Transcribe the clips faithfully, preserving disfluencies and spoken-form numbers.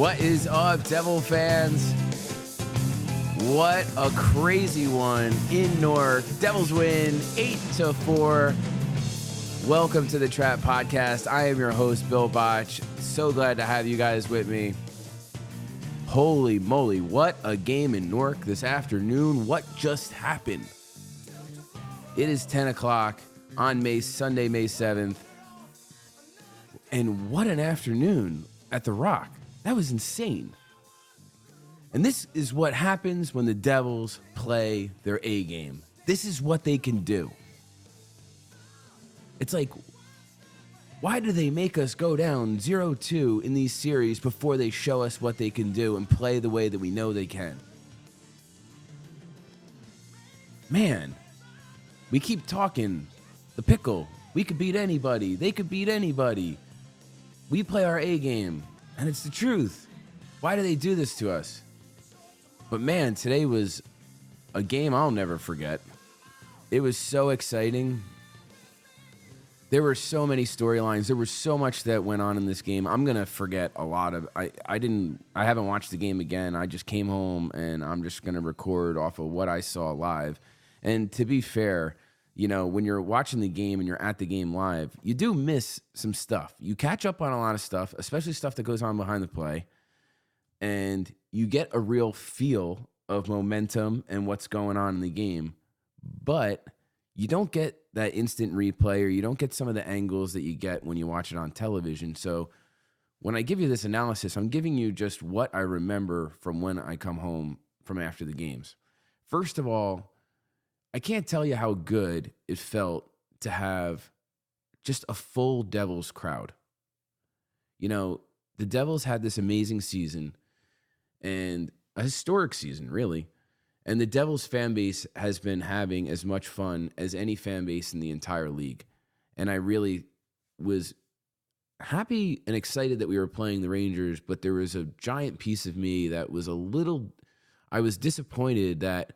What is up, Devil fans? What a crazy one in Newark. Devils win eight to four. Welcome to the Trap Podcast. I am your host, Bill Botch. So glad to have you guys with me. Holy moly, what a game in Newark this afternoon. What just happened? It is ten o'clock on May Sunday, May seventh. And what an afternoon at The Rock. That was insane. And this is what happens when the Devils play their A game. This is what they can do. It's like, why do they make us go down zero two in these series before they show us what they can do and play the way that we know they can? Man, we keep talking the pickle. We could beat anybody. They could beat anybody. We play our A game, and it's the truth. Why do they do this to us? But man, today was a game I'll never forget. It was so exciting. There were so many storylines. There was so much that went on in this game. I'm going to forget a lot of... I, I didn't... I haven't watched the game again. I just came home, and I'm just going to record off of what I saw live. And to be fair, you know, when you're watching the game and you're at the game live, you do miss some stuff. You catch up on a lot of stuff, especially stuff that goes on behind the play. And you get a real feel of momentum and what's going on in the game. But you don't get that instant replay, or you don't get some of the angles that you get when you watch it on television. So when I give you this analysis, I'm giving you just what I remember from when I come home from after the games. First of all, I can't tell you how good it felt to have just a full Devils crowd. You know, the Devils had this amazing season, and a historic season, really. And the Devils fan base has been having as much fun as any fan base in the entire league. And I really was happy and excited that we were playing the Rangers, but there was a giant piece of me that was a little... I was disappointed that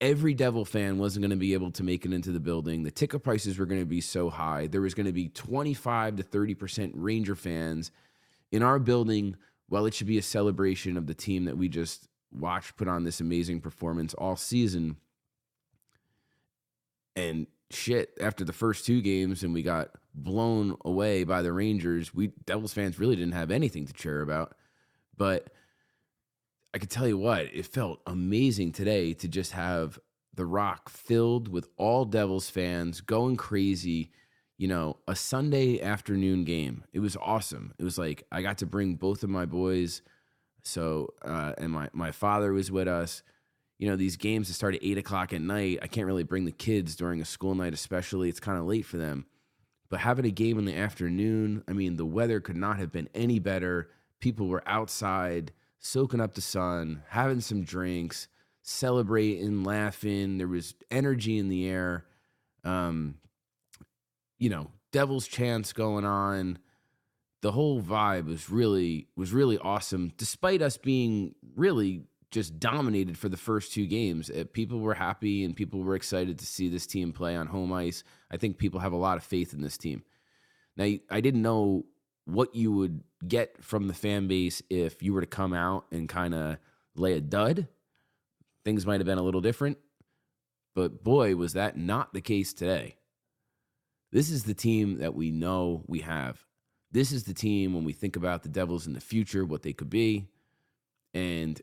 every Devil fan wasn't going to be able to make it into the building. The ticket prices were going to be so high. There was going to be twenty-five to thirty percent Ranger fans in our building, while it should be a celebration of the team that we just watched put on this amazing performance all season. And shit, after the first two games and we got blown away by the Rangers, we Devils fans really didn't have anything to cheer about. But I could tell you what, it felt amazing today to just have The Rock filled with all Devils fans going crazy. You know, a Sunday afternoon game. It was awesome. It was like, I got to bring both of my boys. So, uh, and my, my father was with us. You know, these games that start at eight o'clock at night, I can't really bring the kids during a school night, especially. It's kind of late for them. But having a game in the afternoon, I mean, the weather could not have been any better. People were outside, soaking up the sun, having some drinks, celebrating, laughing. There was energy in the air. Um, you know, Devils chants going on. The whole vibe was really, was really awesome. Despite us being really just dominated for the first two games, people were happy and people were excited to see this team play on home ice. I think people have a lot of faith in this team. Now, I didn't know what you would get from the fan base if you were to come out and kind of lay a dud. Things might have been a little different, but boy, was that not the case today. This is the team that we know we have. This is the team when we think about the Devils in the future, what they could be. And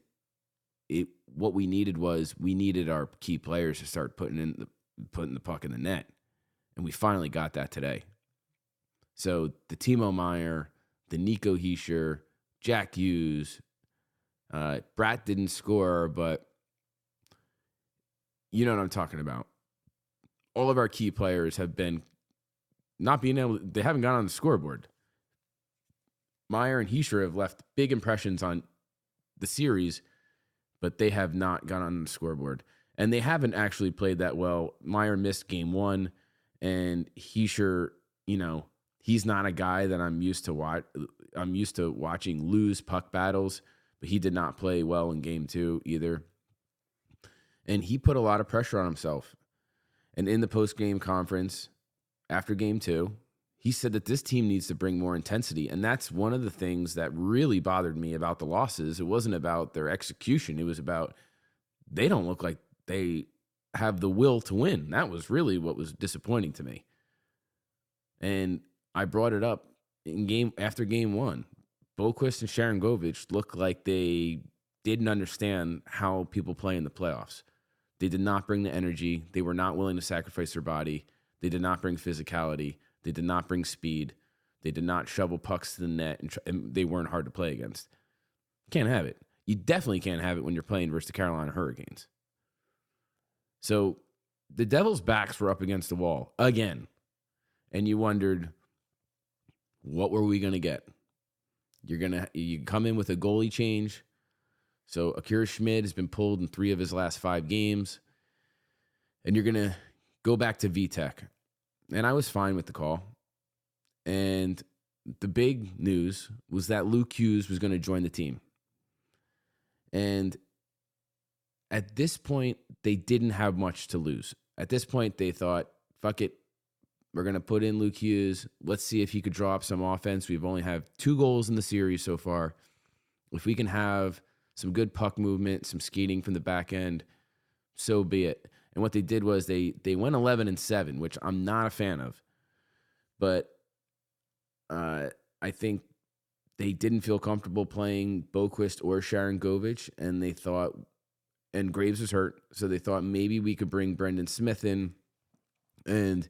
it what we needed was we needed our key players to start putting in the, putting the puck in the net. And we finally got that today. So the Timo Meier, the Nico Hischier, Jack Hughes, uh, Bratt didn't score, but you know what I'm talking about. All of our key players have been not being able, they haven't gone on the scoreboard. Meier and Hischier have left big impressions on the series, but they have not gone on the scoreboard. And they haven't actually played that well. Meier missed game one, and Hischier, you know, he's not a guy that I'm used to watch. I'm used to watching lose puck battles, but he did not play well in game two either. And he put a lot of pressure on himself. And in the post-game conference, after game two, he said that this team needs to bring more intensity. And that's one of the things that really bothered me about the losses. It wasn't about their execution. It was about they don't look like they have the will to win. That was really what was disappointing to me. And I brought it up in game after game one. Boquist and Sharangovich looked like they didn't understand how people play in the playoffs. They did not bring the energy. They were not willing to sacrifice their body. They did not bring physicality. They did not bring speed. They did not shovel pucks to the net, and, tr- and they weren't hard to play against. Can't have it. You definitely can't have it when you're playing versus the Carolina Hurricanes. So the Devils' backs were up against the wall again, and you wondered, what were we going to get? You're gonna you come in with a goalie change. So Akira Schmid has been pulled in three of his last five games, and you're gonna go back to Vitek. And I was fine with the call. And the big news was that Luke Hughes was going to join the team. And at this point, they didn't have much to lose. At this point, they thought, fuck it. We're going to put in Luke Hughes. Let's see if he could draw up some offense. We've only had two goals in the series so far. If we can have some good puck movement, some skating from the back end, so be it. And what they did was they they went eleven and seven, which I'm not a fan of. But uh, I think they didn't feel comfortable playing Boquist or Sharangovich, and they thought, and Graves was hurt, so they thought maybe we could bring Brendan Smith in. And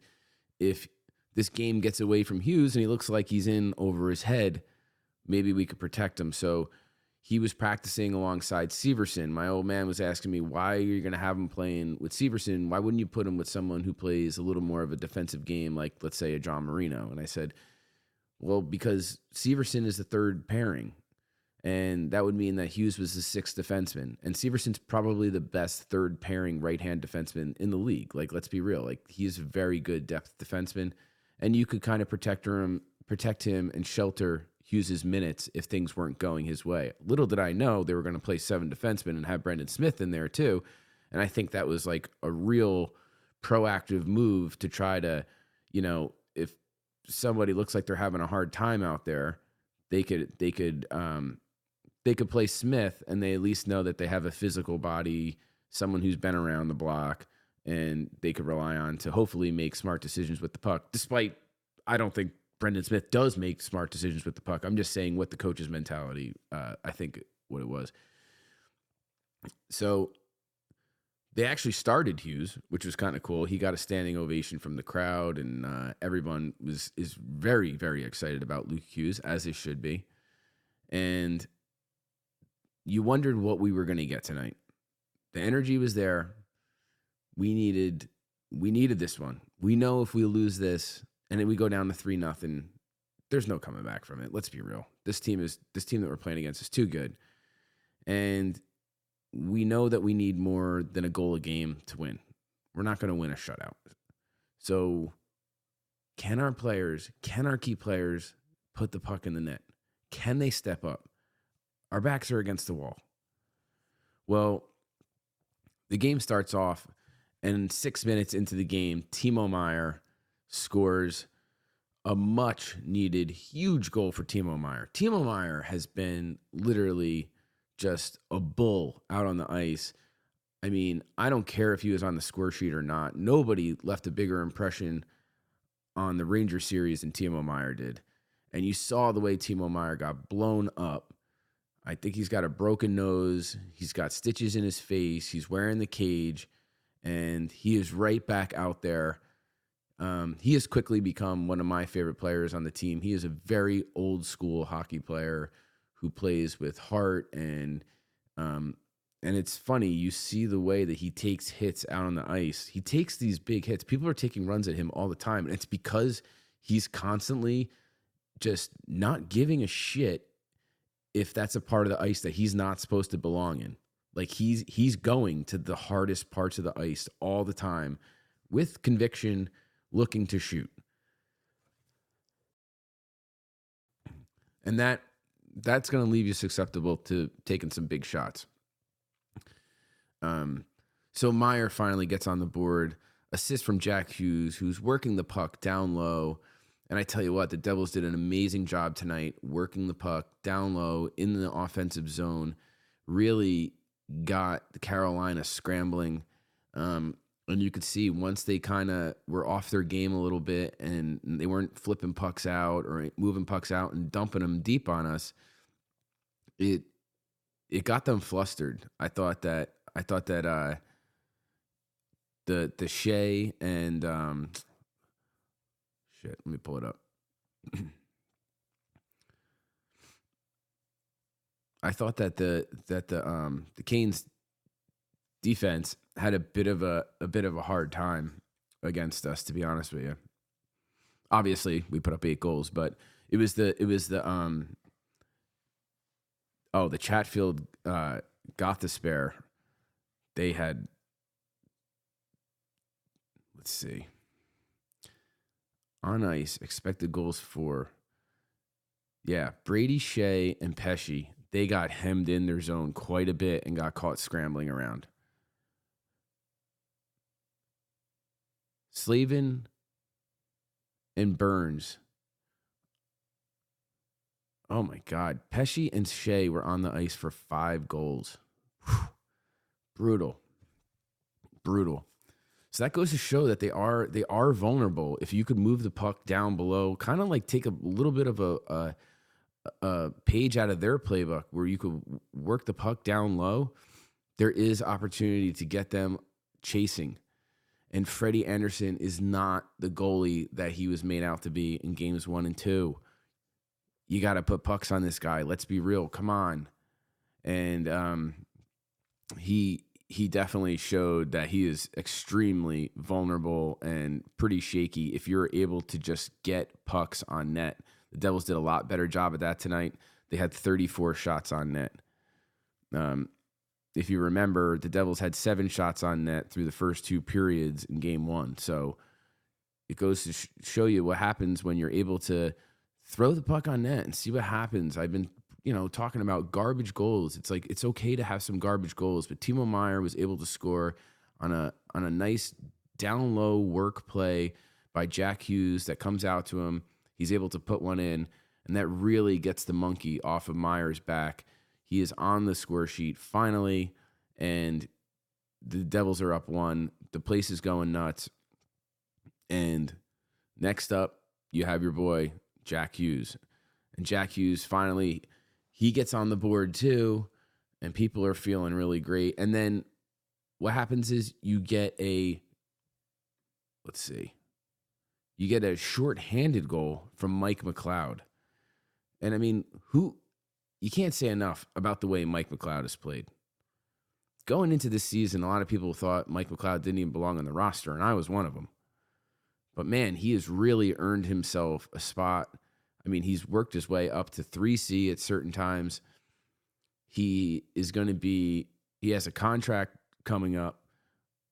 if this game gets away from Hughes and he looks like he's in over his head, maybe we could protect him. So he was practicing alongside Severson. My old man was asking me, why are you going to have him playing with Severson? Why wouldn't you put him with someone who plays a little more of a defensive game, like, let's say, a John Marino? And I said, well, because Severson is the third pairing, and that would mean that Hughes was the sixth defenseman, and Severson's probably the best third pairing right-hand defenseman in the league. Like, let's be real. Like, he's a very good depth defenseman, and you could kind of protect him, protect him and shelter Hughes' minutes if things weren't going his way. Little did I know they were going to play seven defensemen and have Brendan Smith in there too. And I think that was like a real proactive move to try to, you know, if somebody looks like they're having a hard time out there, they could, they could, um, they could play Smith, and they at least know that they have a physical body, someone who's been around the block, and they could rely on to hopefully make smart decisions with the puck. Despite, I don't think Brendan Smith does make smart decisions with the puck. I'm just saying what the coach's mentality, uh, I think what it was. So they actually started Hughes, which was kind of cool. He got a standing ovation from the crowd, and uh, everyone was is very, very excited about Luke Hughes, as they should be. And you wondered what we were going to get tonight. The energy was there. We needed, we needed this one. We know if we lose this, and then we go down to three nothing. There's no coming back from it. Let's be real. This team is this team that we're playing against is too good, and we know that we need more than a goal a game to win. We're not going to win a shutout. So, can our players, can our key players, put the puck in the net? Can they step up? Our backs are against the wall. Well, the game starts off, and six minutes into the game, Timo Meier scores a much needed huge goal for Timo Meier. Timo Meier has been literally just a bull out on the ice. I mean, I don't care if he was on the score sheet or not. Nobody left a bigger impression on the Ranger series than Timo Meier did. And you saw the way Timo Meier got blown up. I think he's got a broken nose. He's got stitches in his face. He's wearing the cage, and he is right back out there. Um, he has quickly become one of my favorite players on the team. He is a very old school hockey player who plays with heart, and um, and it's funny. You see the way that he takes hits out on the ice. He takes these big hits. People are taking runs at him all the time, and it's because he's constantly just not giving a shit if that's a part of the ice that he's not supposed to belong in. Like, he's he's going to the hardest parts of the ice all the time with conviction, looking to shoot. And that that's going to leave you susceptible to taking some big shots. Um, so Meier finally gets on the board. Assist from Jack Hughes, who's working the puck down low. And I tell you what, the Devils did an amazing job tonight, working the puck down low in the offensive zone, really got the Carolina scrambling. Um, and you could see once they kind of were off their game a little bit and they weren't flipping pucks out or moving pucks out and dumping them deep on us, it it got them flustered. I thought that I thought that uh, the the Shea and um, shit. Let me pull it up. I thought that the that the um, the Canes defense had a bit of a a bit of a hard time against us, to be honest with you. Obviously, we put up eight goals, but it was the it was the um. Oh, the Chatfield uh, got the spare. They had, let's see, on ice, expected goals for, yeah, Brady, Shea, and Pesci. They got hemmed in their zone quite a bit and got caught scrambling around. Slavin and Burns. Oh, my God. Pesci and Shea were on the ice for five goals. Whew. Brutal. Brutal. So that goes to show that they are they are vulnerable. If you could move the puck down below, kind of like take a little bit of a, a, a page out of their playbook where you could work the puck down low, there is opportunity to get them chasing. And Freddie Anderson is not the goalie that he was made out to be in games one and two. You got to put pucks on this guy. Let's be real. Come on. And um, he he definitely showed that he is extremely vulnerable and pretty shaky if you're able to just get pucks on net. The Devils did a lot better job at that tonight. They had thirty-four shots on net. Um, if you remember, the Devils had seven shots on net through the first two periods in game one. So it goes to sh- show you what happens when you're able to throw the puck on net and see what happens. I've been, you know, talking about garbage goals. It's like, it's okay to have some garbage goals, but Timo Meier was able to score on a on a nice down low work play by Jack Hughes that comes out to him. He's able to put one in, and that really gets the monkey off of Meier's back. He is on the score sheet finally, and the Devils are up one. The place is going nuts. And next up, you have your boy, Jack Hughes. And Jack Hughes, finally, he gets on the board too, and people are feeling really great. And then what happens is you get a, let's see, you get a shorthanded goal from Mike McLeod. And I mean, who, you can't say enough about the way Mike McLeod has played. Going into this season, a lot of people thought Mike McLeod didn't even belong on the roster, and I was one of them. But, man, he has really earned himself a spot. I mean, he's worked his way up to three C at certain times. He is going to be – he has a contract coming up.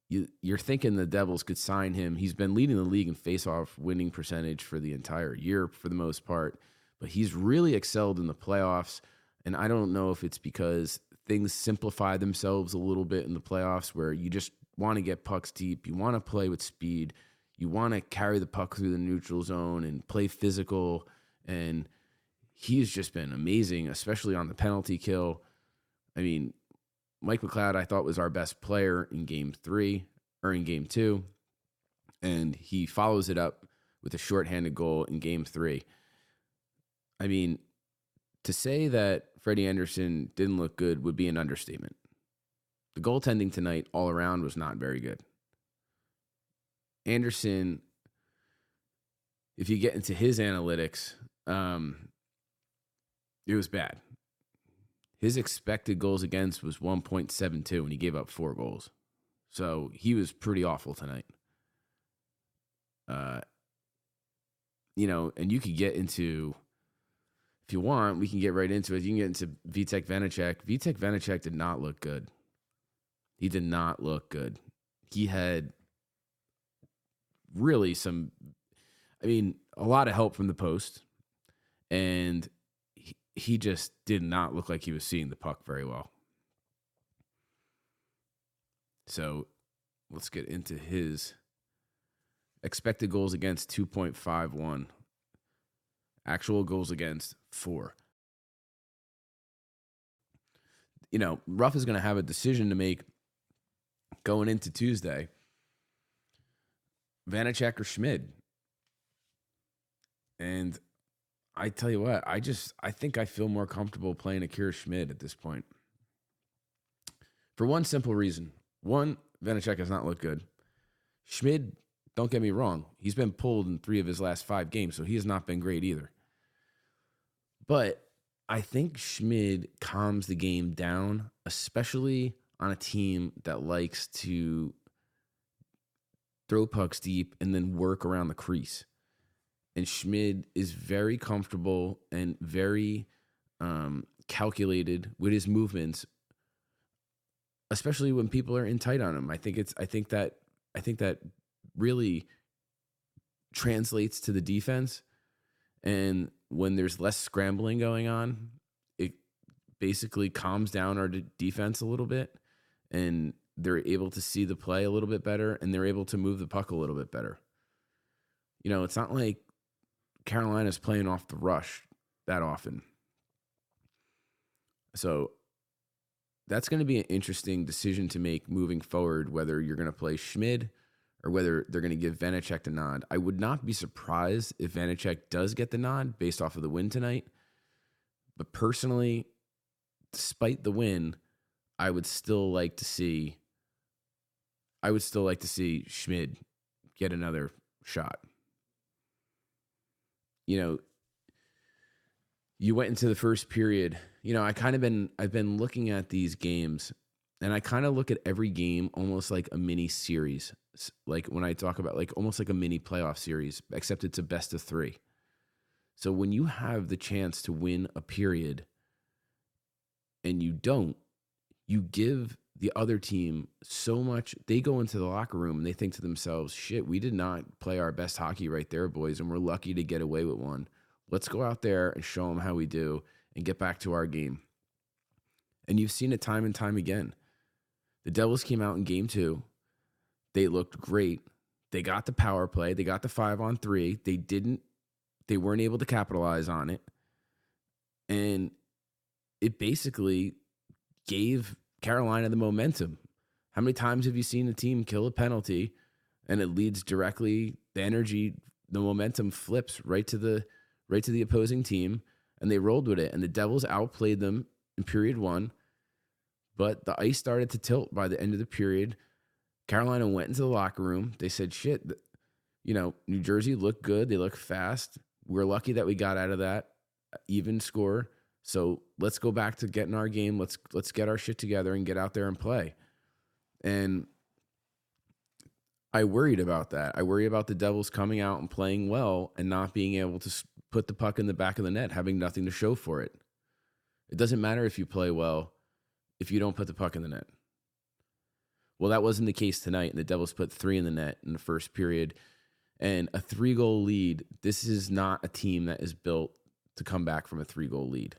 You, you're thinking the Devils could sign him. He's been leading the league in face-off winning percentage for the entire year for the most part. But he's really excelled in the playoffs, and I don't know if it's because things simplify themselves a little bit in the playoffs where you just want to get pucks deep. You want to play with speed. You want to carry the puck through the neutral zone and play physical. And he's just been amazing, especially on the penalty kill. I mean, Mike McLeod, I thought, was our best player in game three or in game two. And he follows it up with a shorthanded goal in game three. I mean, to say that Freddie Anderson didn't look good would be an understatement. The goaltending tonight all around was not very good. Anderson, if you get into his analytics, um, it was bad. His expected goals against was one point seven two, and he gave up four goals. So he was pretty awful tonight. Uh, you know, and you could get into, if you want, we can get right into it. You can get into Vitek Vaněček. Vitek Vaněček did not look good. He did not look good. He had... really some, I mean, a lot of help from the post, and he, he just did not look like he was seeing the puck very well. So let's get into his expected goals against two point five one. Actual goals against, four. You know, Ruff is going to have a decision to make going into Tuesday. Vaněček or Schmid. And I tell you what, I just, I think I feel more comfortable playing Akira Schmid at this point. For one simple reason. One, Vaněček has not looked good. Schmid, don't get me wrong, he's been pulled in three of his last five games, so he has not been great either. But I think Schmid calms the game down, especially on a team that likes to throw pucks deep and then work around the crease. And Schmid is very comfortable and very um, calculated with his movements, especially when people are in tight on him. I think it's I think that I think that really translates to the defense. And when there's less scrambling going on, it basically calms down our de- defense a little bit, and they're able to see the play a little bit better, and they're able to move the puck a little bit better. You know, it's not like Carolina's playing off the rush that often. So that's going to be an interesting decision to make moving forward, whether you're going to play Schmid or whether they're going to give Vaněček the nod. I would not be surprised if Vaněček does get the nod based off of the win tonight. But personally, despite the win, I would still like to see I would still like to see Schmid get another shot. You know, you went into the first period. You know, I kind of been I've been looking at these games, and I kind of look at every game almost like a mini series. Like when I talk about, like, almost like a mini playoff series, except it's a best of three. So when you have the chance to win a period and you don't, you give the other team so much. They go into the locker room and they think to themselves, shit, we did not play our best hockey right there, boys, and we're lucky to get away with one. Let's go out there and show them how we do and get back to our game. And you've seen it time and time again. The Devils came out in game two. They looked great. They got the power play. They got the five on three. They didn't, they weren't able to capitalize on it. And it basically gave Carolina the momentum. How many times have you seen a team kill a penalty and it leads directly, the energy, the momentum flips right to the, right to the opposing team, and they rolled with it. And the Devils outplayed them in period one, but the ice started to tilt by the end of the period. Carolina went into the locker room. They said, shit, you know, New Jersey looked good. They looked fast. We're lucky that we got out of that even score. So let's go back to getting our game. Let's let's get our shit together and get out there and play. And I worried about that. I worry about the Devils coming out and playing well and not being able to put the puck in the back of the net, having nothing to show for it. It doesn't matter if you play well if you don't put the puck in the net. Well, that wasn't the case tonight, and the Devils put three in the net in the first period. And a three-goal lead, this is not a team that is built to come back from a three-goal lead.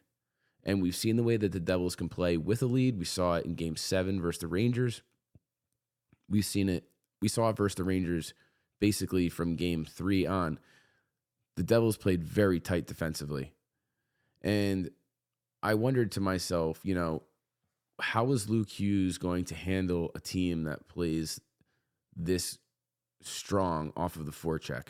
And we've seen the way that the Devils can play with a lead. We saw it in Game seven versus the Rangers. We've seen it. We saw it versus the Rangers basically from Game three on. The Devils played very tight defensively. And I wondered to myself, you know, how is Luke Hughes going to handle a team that plays this strong off of the forecheck?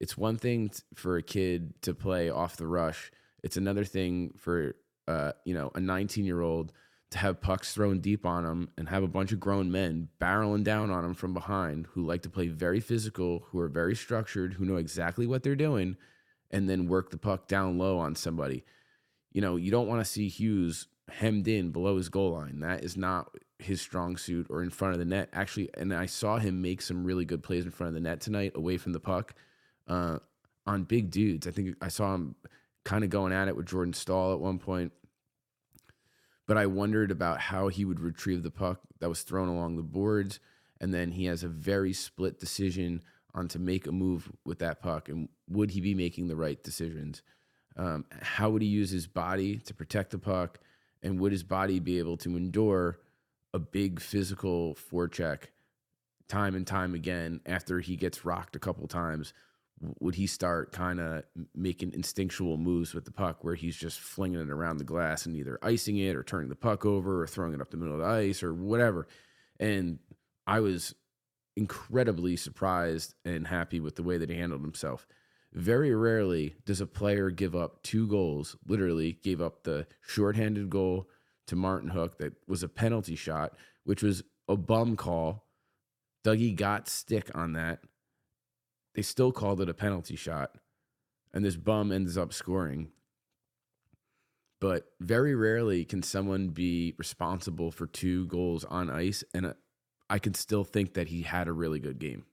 It's one thing for a kid to play off the rush. It's another thing for, uh, you know, a nineteen-year-old to have pucks thrown deep on him and have a bunch of grown men barreling down on him from behind who like to play very physical, who are very structured, who know exactly what they're doing, and then work the puck down low on somebody. You know, you don't want to see Hughes hemmed in below his goal line. That is not his strong suit, or in front of the net. Actually, and I saw him make some really good plays in front of the net tonight, away from the puck, uh, on big dudes. I think I saw him kind of going at it with Jordan Stahl at one point. But I wondered about how he would retrieve the puck that was thrown along the boards, and then he has a very split decision on to make a move with that puck, and would he be making the right decisions? Um, how would he use his body to protect the puck? And would his body be able to endure a big physical forecheck time and time again after he gets rocked a couple times? would he start kind of making instinctual moves with the puck where he's just flinging it around the glass and either icing it or turning the puck over or throwing it up the middle of the ice or whatever. And I was incredibly surprised and happy with the way that he handled himself. Very rarely does a player give up two goals, literally gave up the shorthanded goal to Martin Hook that was a penalty shot, which was a bum call. Dougie got stick on that. They still called it a penalty shot, and this bum ends up scoring. But very rarely can someone be responsible for two goals on ice, and I could still think that he had a really good game.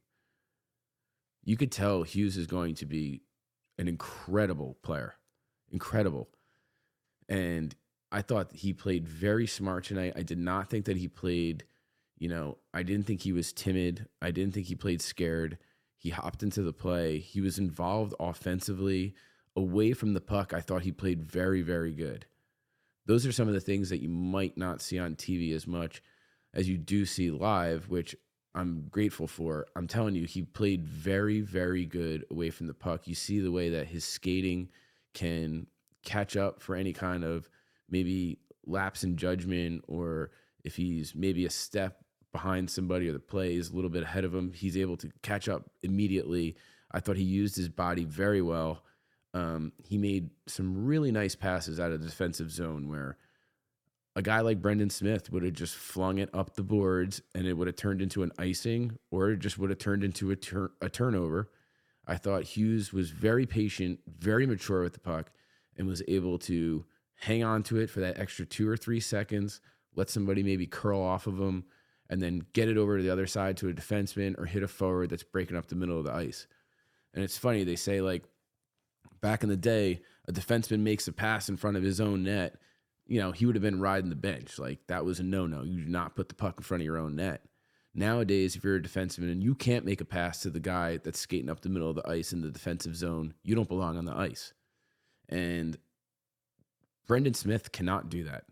You could tell Hughes is going to be an incredible player. Incredible. And I thought he played very smart tonight. I did not think that he played, you know, I didn't think he was timid. I didn't think he played scared. He hopped into the play. He was involved offensively. Away from the puck, I thought he played very, very good. Those are some of the things that you might not see on T V as much as you do see live, which I'm grateful for. I'm telling you, he played very, very good away from the puck. You see the way that his skating can catch up for any kind of maybe lapse in judgment, or if he's maybe a step behind somebody or the play is a little bit ahead of him, he's able to catch up immediately. I thought he used his body very well. Um, he made some really nice passes out of the defensive zone where a guy like Brendan Smith would have just flung it up the boards and it would have turned into an icing, or it just would have turned into a, tur- a turnover. I thought Hughes was very patient, very mature with the puck, and was able to hang on to it for that extra two or three seconds, let somebody maybe curl off of him, and then get it over to the other side to a defenseman or hit a forward that's breaking up the middle of the ice. And it's funny, they say, like, back in the day, a defenseman makes a pass in front of his own net, you know, he would have been riding the bench. Like, that was a no-no. You do not put the puck in front of your own net. Nowadays, if you're a defenseman and you can't make a pass to the guy that's skating up the middle of the ice in the defensive zone, you don't belong on the ice. And Brendan Smith cannot do that.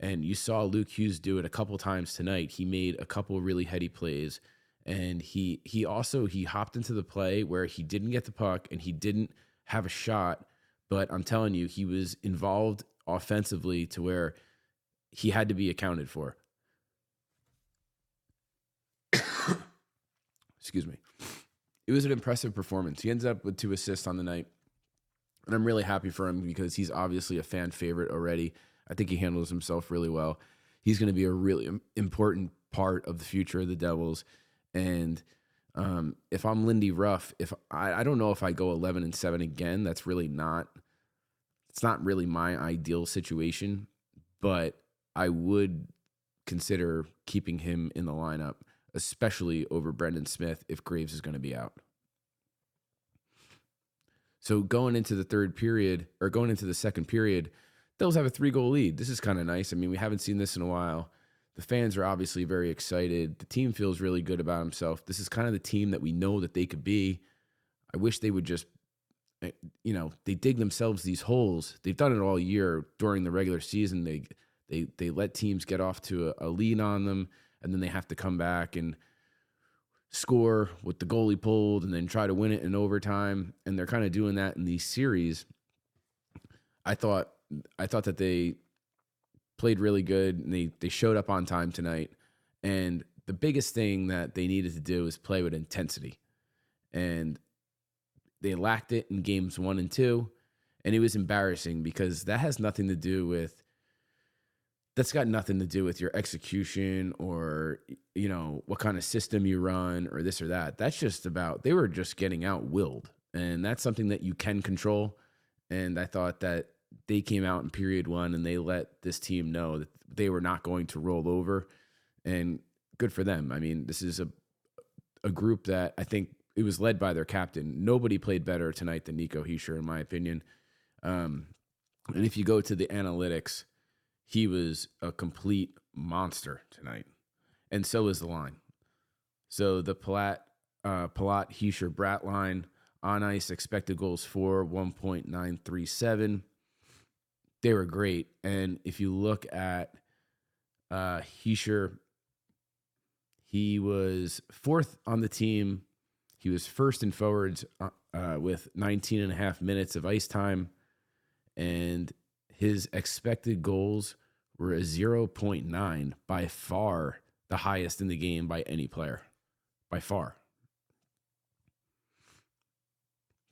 And you saw Luke Hughes do it a couple times tonight. He made a couple really heady plays. And he he also, he hopped into the play where he didn't get the puck and he didn't have a shot. But I'm telling you, he was involved offensively to where he had to be accounted for. Excuse me. It was an impressive performance. He ends up with two assists on the night, and I'm really happy for him because he's obviously a fan favorite already. I think he handles himself really well. He's going to be a really important part of the future of the Devils. And um, if I'm Lindy Ruff, if I, I don't know if I go eleven and seven again, that's really not It's not really my ideal situation, but I would consider keeping him in the lineup, especially over Brendan Smith if Graves is going to be out. So going into the third period, or going into the second period, Devils have a three-goal lead. This is kind of nice. I mean, we haven't seen this in a while. The fans are obviously very excited. The team feels really good about himself. This is kind of the team that we know that they could be. I wish they would just, you know, they dig themselves these holes. They've done it all year during the regular season. They they they let teams get off to a, a lead on them, and then they have to come back and score with the goalie pulled and then try to win it in overtime. And they're kind of doing that in these series. I thought I thought that they played really good, and they, they showed up on time tonight. And the biggest thing that they needed to do is play with intensity. And they lacked it in games one and two, and it was embarrassing because that has nothing to do with, that's got nothing to do with your execution or, you know, what kind of system you run or this or that. That's just about, they were just getting out-willed, and that's something that you can control. And I thought that they came out in period one and they let this team know that they were not going to roll over, and good for them. I mean, this is a a group that I think, it was led by their captain. Nobody played better tonight than Nico Hischier, in my opinion. Um, and if you go to the analytics, he was a complete monster tonight. And so is the line. So the Palát, uh, Palát, Hischier, Bratt line, on ice, expected goals for, one point nine three seven. They were great. And if you look at uh, Hischier, he was fourth on the team. He was first in forwards uh, with nineteen and a half minutes of ice time, and his expected goals were a zero point nine, by far the highest in the game by any player, by far.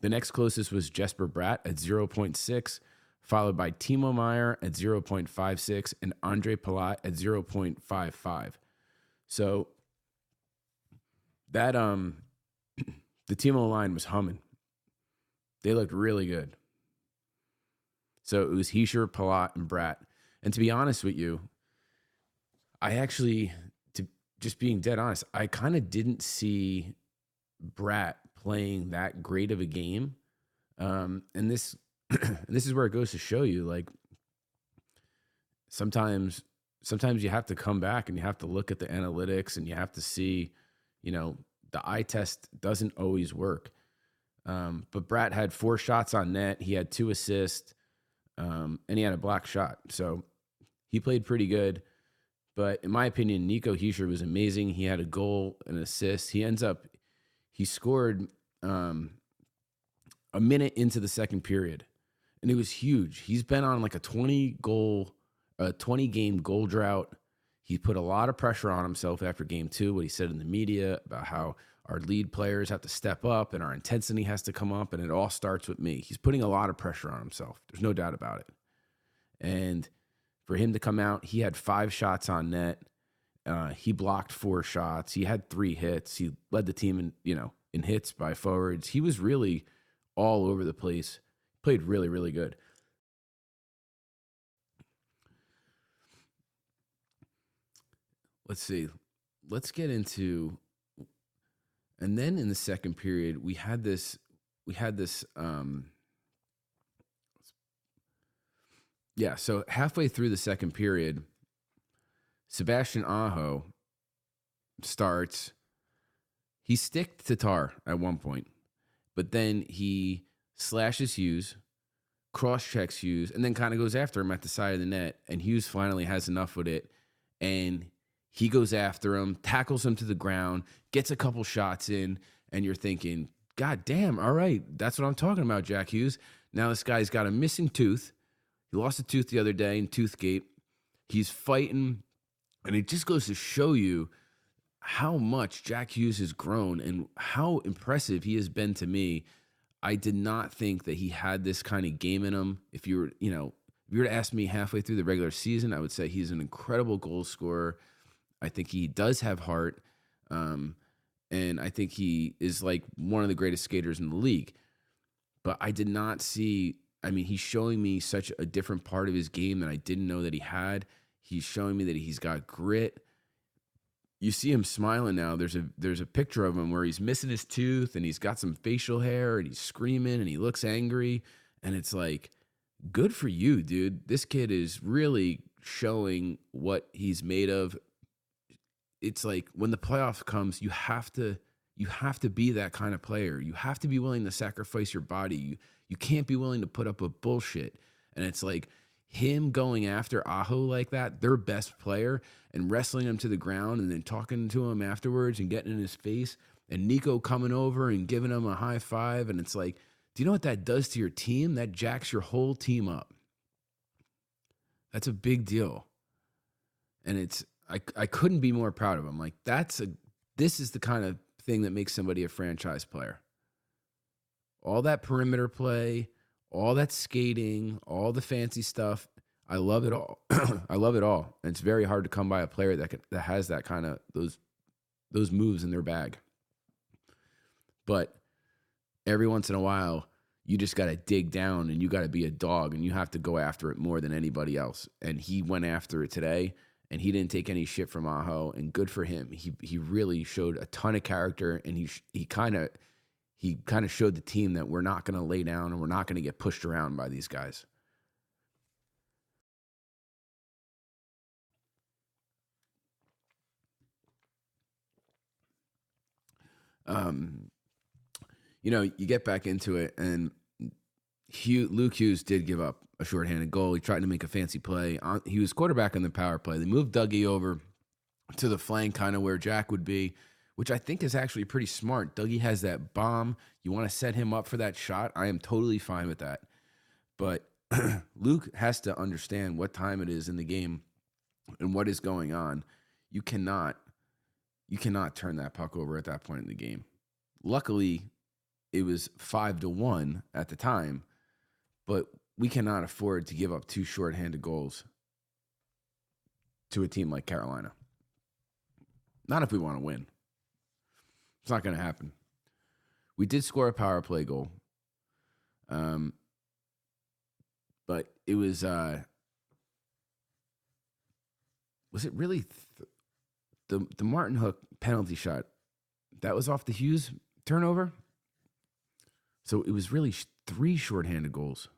The next closest was Jesper Bratt at zero point six, followed by Timo Meier at zero point five six and Ondřej Palát at zero point five five. So that um the Timo line was humming. They looked really good. So it was Hischier, Palat, and Bratt. And to be honest with you, I actually, to just being dead honest, I kind of didn't see Bratt playing that great of a game. Um, and this this is where it goes to show you, like, sometimes sometimes you have to come back and you have to look at the analytics and you have to see, you know, the eye test doesn't always work. Um, but Bratt had four shots on net. He had two assists, um, and he had a block shot. So he played pretty good. But in my opinion, Nico Hischier was amazing. He had a goal, an assist. He ends up, he scored um, a minute into the second period, and it was huge. He's been on like a twenty goal, a twenty game goal drought. He put a lot of pressure on himself after game two, what he said in the media about how our lead players have to step up and our intensity has to come up, and it all starts with me. He's putting a lot of pressure on himself. There's no doubt about it. And for him to come out, he had five shots on net. Uh, he blocked four shots. He had three hits. He led the team in, you know, in hits by forwards. He was really all over the place. Played really, really good. Let's see. Let's get into, and then in the second period, we had this, we had this, um, yeah, so halfway through the second period, Sebastian Aho starts, he sticked Tatar at one point, but then he slashes Hughes, cross-checks Hughes, and then kind of goes after him at the side of the net, and Hughes finally has enough with it, and he goes after him, tackles him to the ground, gets a couple shots in, and you're thinking, God damn, all right, that's what I'm talking about, Jack Hughes. Now this guy's got a missing tooth. He lost a tooth the other day in Toothgate. He's fighting, and it just goes to show you how much Jack Hughes has grown and how impressive he has been to me. I did not think that he had this kind of game in him. If you were, you know, if you were to ask me halfway through the regular season, I would say he's an incredible goal scorer. I think he does have heart, um, and I think he is like one of the greatest skaters in the league. But I did not see, I mean, he's showing me such a different part of his game that I didn't know that he had. He's showing me that he's got grit. You see him smiling now. There's a there's a picture of him where he's missing his tooth, and he's got some facial hair, and he's screaming, and he looks angry. And it's like, good for you, dude. This kid is really showing what he's made of. It's like when the playoff comes, you have to you have to be that kind of player. You have to be willing to sacrifice your body. You you can't be willing to put up with bullshit. And it's like him going after Aho like that, their best player, and wrestling him to the ground and then talking to him afterwards and getting in his face, and Nico coming over and giving him a high five. And it's like, do you know what that does to your team? That jacks your whole team up. That's a big deal. And it's, I, I couldn't be more proud of him. Like that's a, this is the kind of thing that makes somebody a franchise player. All that perimeter play, all that skating, all the fancy stuff. I love it all. I love it all. And it's very hard to come by a player that can, that has that kind of those, those moves in their bag. But every once in a while, you just got to dig down and you got to be a dog and you have to go after it more than anybody else. And he went after it today. And he didn't take any shit from Aho, and good for him. He he really showed a ton of character, and he he kind of he kind of showed the team that we're not going to lay down and we're not going to get pushed around by these guys. Um, you know, you get back into it, and Hugh, Luke Hughes did give up a shorthanded goal. He tried to make a fancy play. He was quarterback on the power play. They moved Dougie over to the flank, kind of where Jack would be, which I think is actually pretty smart. Dougie has that bomb. You want to set him up for that shot. I am totally fine with that. But Luke has to understand what time it is in the game and what is going on. You cannot, you cannot turn that puck over at that point in the game. Luckily, it was five to one at the time, but we cannot afford to give up two shorthanded goals to a team like Carolina. Not if we want to win. It's not going to happen. We did score a power play goal. Um, but it was, uh, was it really th- the, the Martin Hook penalty shot? That was off the Hughes turnover. So it was really sh- three shorthanded goals.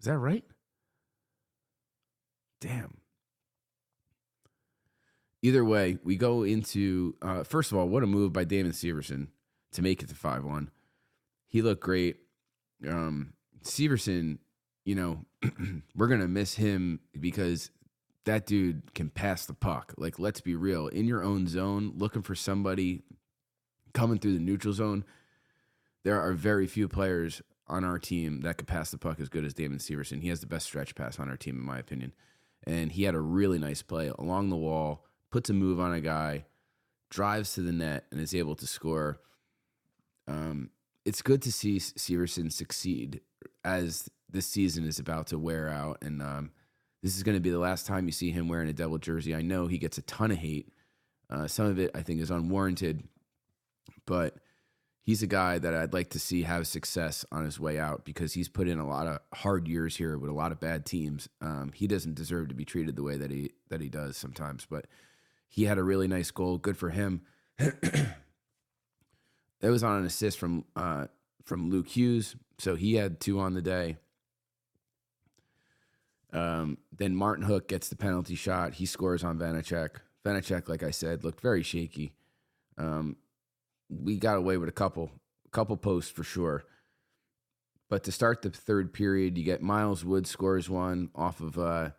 Is that right? Damn. Either way, we go into, uh, first of all, what a move by Damon Severson to make it to five one. He looked great. Um, Severson, you know, we're going to miss him because that dude can pass the puck. Like, let's be real. In your own zone, looking for somebody coming through the neutral zone, there are very few players on our team that could pass the puck as good as Damon Severson. He has the best stretch pass on our team, in my opinion. And he had a really nice play along the wall, puts a move on a guy, drives to the net, and is able to score. Um, it's good to see Severson succeed as this season is about to wear out. And um, this is going to be the last time you see him wearing a Devil jersey. I know he gets a ton of hate. Uh, some of it, I think, is unwarranted. But he's a guy that I'd like to see have success on his way out because he's put in a lot of hard years here with a lot of bad teams. Um, he doesn't deserve to be treated the way that he that he does sometimes. But he had a really nice goal. Good for him. That was on an assist from uh, from Luke Hughes. So he had two on the day. Um, then Martin Hook gets the penalty shot. He scores on Vaněček. Vaněček, like I said, looked very shaky. Um, we got away with a couple, couple posts for sure. But to start the third period, you get Miles Wood scores one off of uh,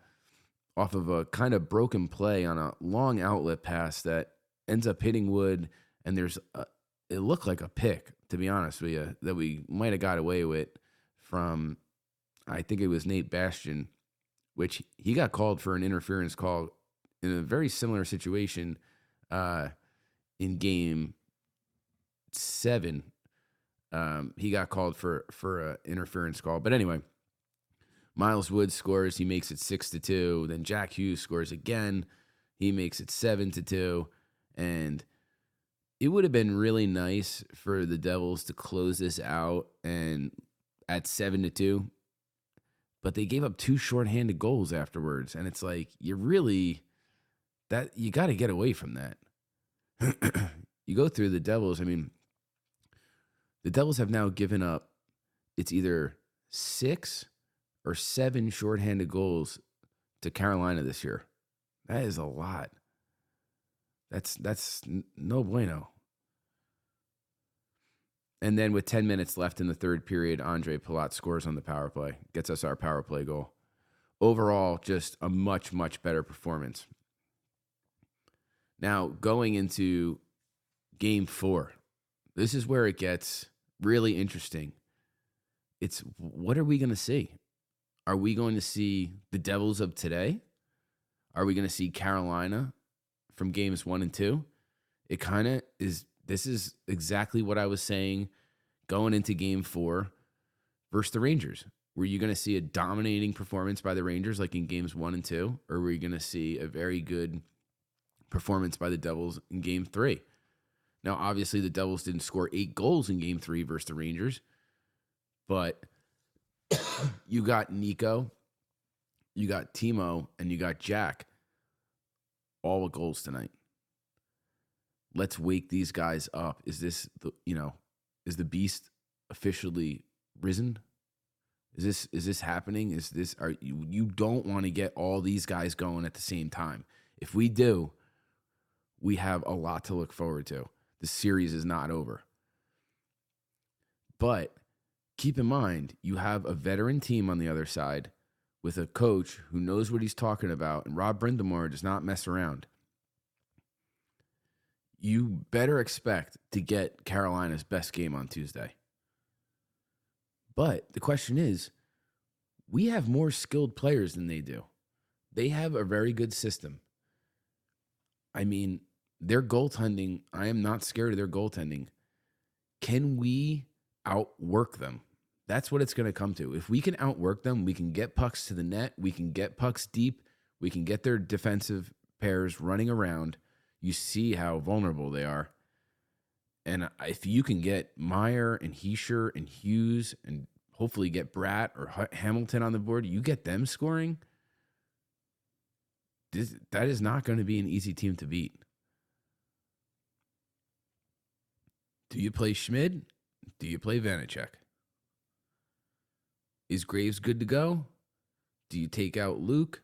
off of a kind of broken play on a long outlet pass that ends up hitting Wood. And there's a, it looked like a pick, to be honest with you, that we might have got away with from, I think it was Nate Bastion, which he got called for an interference call in a very similar situation uh, in game seven. Um, he got called for, for an interference call. But anyway, Miles Wood scores. He makes it six to two. Then Jack Hughes scores again. He makes it seven to two. And it would have been really nice for the Devils to close this out and at seven to two, but they gave up two shorthanded goals afterwards, and it's like you really that you got to get away from that. You go through the Devils, I mean, the Devils have now given up, it's either six or seven shorthanded goals to Carolina this year. That is a lot. That's that's no bueno. And then with ten minutes left in the third period, Ondřej Palát scores on the power play, gets us our power play goal. Overall, just a much, much better performance. Now, going into game four, this is where it gets really interesting. It's what are we going to see? Are we going to see the Devils of today? Are we going to see Carolina from games one and two? It kind of is. This is exactly what I was saying going into game four versus the Rangers. Were you going to see a dominating performance by the Rangers like in games one and two? Or were you going to see a very good performance by the Devils in game three? Now, obviously, the Devils didn't score eight goals in game three versus the Rangers, but you got Nico, you got Timo, and you got Jack. All the goals tonight. Let's wake these guys up. Is this, the, you know, is the beast officially risen? Is this is this happening? Is this are you, you don't want to get all these guys going at the same time. If we do, we have a lot to look forward to. The series is not over. But keep in mind, you have a veteran team on the other side with a coach who knows what he's talking about, and Rob Brindamour does not mess around. you better expect to get Carolina's best game on Tuesday. But the question is, we have more skilled players than they do. They have a very good system. I mean, their goaltending, I am not scared of their goaltending. Can we outwork them? That's what it's going to come to. If we can outwork them, we can get pucks to the net. We can get pucks deep. We can get their defensive pairs running around. You see how vulnerable they are. And if you can get Meier and Hischier and Hughes and hopefully get Bratt or Hamilton on the board, you get them scoring, this, that is not going to be an easy team to beat. Do you play Schmid? Do you play Vaněček? Is Graves good to go? Do you take out Luke?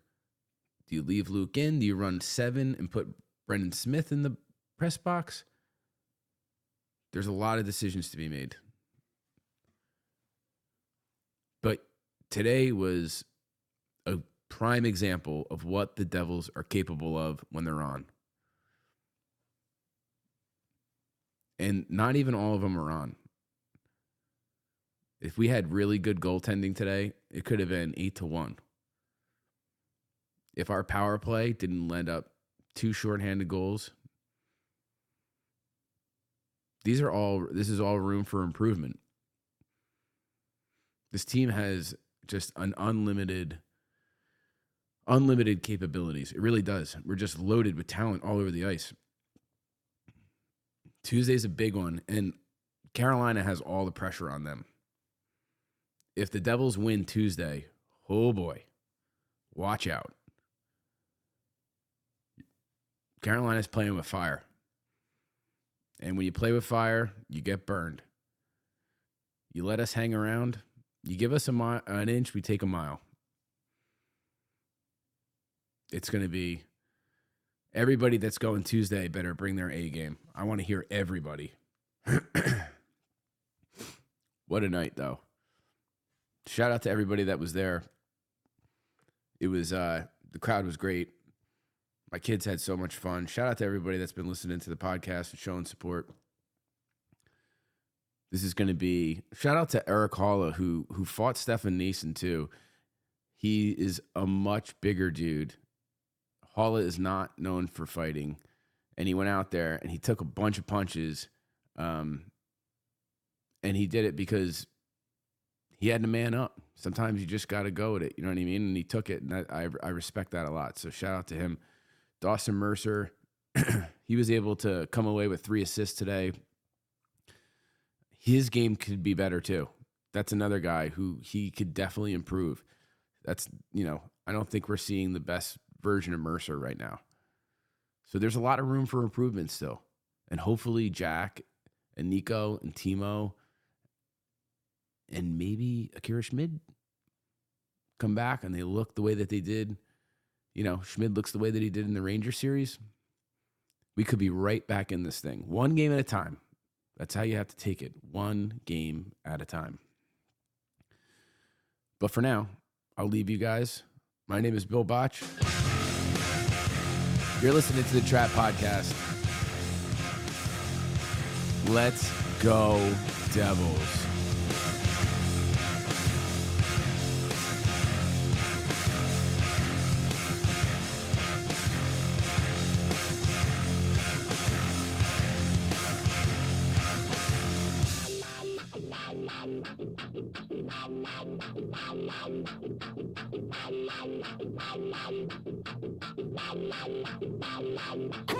Do you leave Luke in? Do you run seven and put Brendan Smith in the press box? There's a lot of decisions to be made. But today was a prime example of what the Devils are capable of when they're on. And not even all of them are on. If we had really good goaltending today, it could have been eight to one. If our power play didn't let up two shorthanded goals, these are all, this is all room for improvement. This team has just an unlimited, unlimited capabilities. It really does. We're just loaded with talent all over the ice. Tuesday's a big one, and Carolina has all the pressure on them. If the Devils win Tuesday, oh boy, watch out. Carolina's playing with fire. And when you play with fire, you get burned. You let us hang around. You give us a mi- an inch, we take a mile. It's going to be... Everybody that's going Tuesday better bring their A game. I want to hear everybody. What a night, though. Shout out to everybody that was there. It was, uh, the crowd was great. My kids had so much fun. Shout out to everybody that's been listening to the podcast and showing support. This is going to be, shout out to Eric Holla, who, who fought Stefan Neeson too. He is a much bigger dude. Holla is not known for fighting, and he went out there and he took a bunch of punches, um, and he did it because he had to man up. Sometimes you just got to go with it, you know what I mean? And he took it, and I, I, I respect that a lot. So shout out to him. Dawson Mercer, he was able to come away with three assists today. His game could be better too. That's another guy who he could definitely improve. That's, you know, I don't think we're seeing the best version of Mercer right now. So there's a lot of room for improvement still. And hopefully Jack and Nico and Timo and maybe Akira Schmid come back and they look the way that they did. You know, Schmid looks the way that he did in the Ranger series. We could be right back in this thing. One game at a time. That's how you have to take it. One game at a time. But for now, I'll leave you guys. My name is Bill Botch. You're listening to The Trap Podcast. Let's go, Devils. Wow, wow, wow, wow, wow, wow.